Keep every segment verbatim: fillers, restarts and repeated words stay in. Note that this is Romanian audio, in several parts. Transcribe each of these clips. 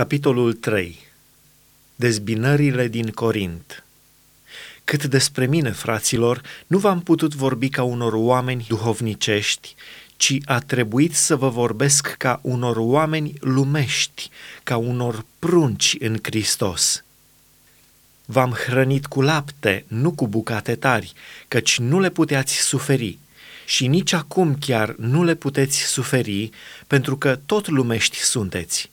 Capitolul trei. Dezbinările din Corint. Cât despre mine, fraților, nu v-am putut vorbi ca unor oameni duhovnicești, ci a trebuit să vă vorbesc ca unor oameni lumești, ca unor prunci în Hristos. V-am hrănit cu lapte, nu cu bucate tari, căci nu le puteați suferi. Și nici acum chiar nu le puteți suferi, pentru că tot lumești sunteți.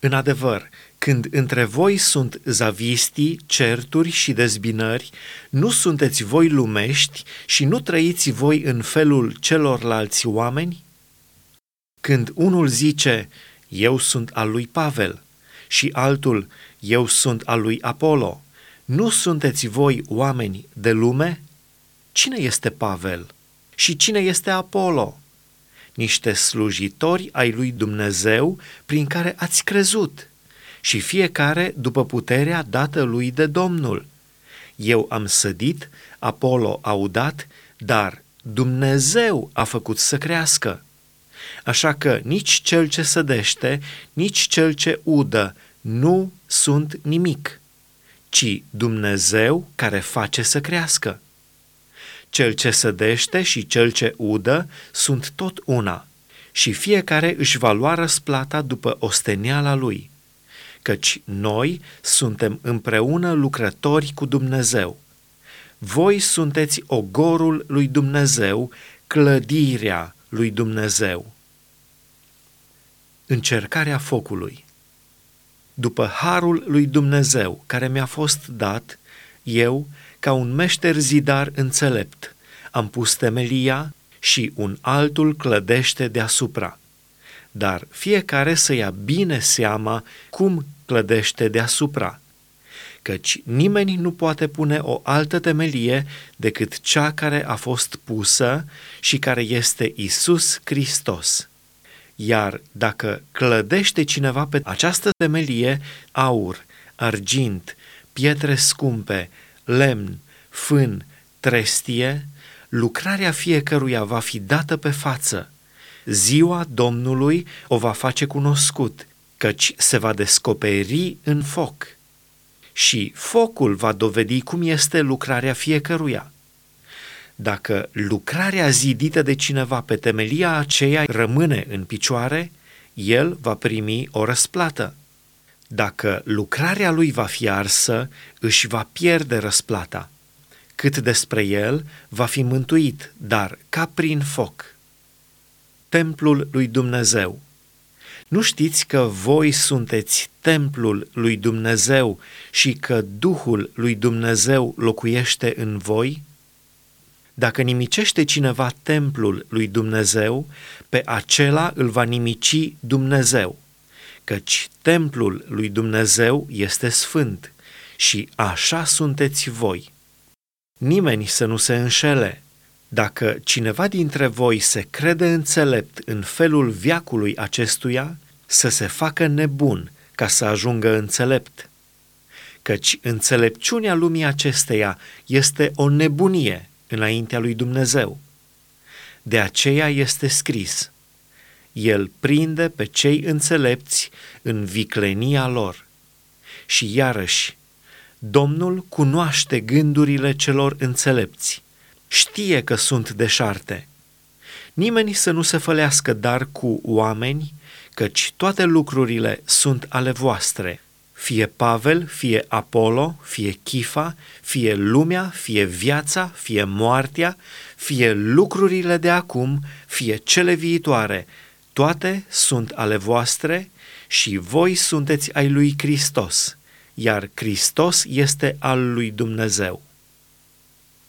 În adevăr, când între voi sunt zavistii, certuri și dezbinări, nu sunteți voi lumești și nu trăiți voi în felul celorlalți oameni? Când unul zice, eu sunt al lui Pavel, și altul, eu sunt al lui Apollo, nu sunteți voi oameni de lume? Cine este Pavel? Și cine este Apollo? Niște slujitori ai lui Dumnezeu prin care ați crezut, și fiecare după puterea dată lui de Domnul. Eu am sădit, Apollo a udat, dar Dumnezeu a făcut să crească. Așa că nici cel ce sădește, nici cel ce udă nu sunt nimic, ci Dumnezeu care face să crească. Cel ce sădește și cel ce udă sunt tot una, și fiecare își va lua răsplata după osteneala lui, căci noi suntem împreună lucrători cu Dumnezeu. Voi sunteți ogorul lui Dumnezeu, clădirea lui Dumnezeu. Încercarea focului. După harul lui Dumnezeu care mi-a fost dat, eu, ca un meșter zidar înțelept, am pus temelia și un altul clădește deasupra. Dar fiecare să ia bine seama cum clădește deasupra, căci nimeni nu poate pune o altă temelie decât cea care a fost pusă și care este Iisus Hristos. Iar dacă clădește cineva pe această temelie aur, argint, pietre scumpe, lemn, fân, trestie, lucrarea fiecăruia va fi dată pe față. Ziua Domnului o va face cunoscut, căci se va descoperi în foc. Și focul va dovedi cum este lucrarea fiecăruia. Dacă lucrarea zidită de cineva pe temelia aceea rămâne în picioare, el va primi o răsplată. Dacă lucrarea lui va fi arsă, își va pierde răsplata. Cât despre el, va fi mântuit, dar ca prin foc. Templul lui Dumnezeu. Nu știți că voi sunteți templul lui Dumnezeu și că Duhul lui Dumnezeu locuiește în voi? Dacă nimicește cineva templul lui Dumnezeu, pe acela îl va nimici Dumnezeu, căci templul lui Dumnezeu este sfânt și așa sunteți voi. Nimeni să nu se înșele. Dacă cineva dintre voi se crede înțelept în felul veacului acestuia, să se facă nebun ca să ajungă înțelept, căci înțelepciunea lumii acesteia este o nebunie înaintea lui Dumnezeu. De aceea este scris, El prinde pe cei înțelepți în viclenia lor. Și iarăși, Domnul cunoaște gândurile celor înțelepți, știe că sunt deșarte. Nimeni să nu se fălească dar cu oameni, căci toate lucrurile sunt ale voastre, fie Pavel, fie Apollo, fie Chifa, fie lumea, fie viața, fie moartea, fie lucrurile de acum, fie cele viitoare, toate sunt ale voastre și voi sunteți ai lui Hristos, iar Hristos este al lui Dumnezeu.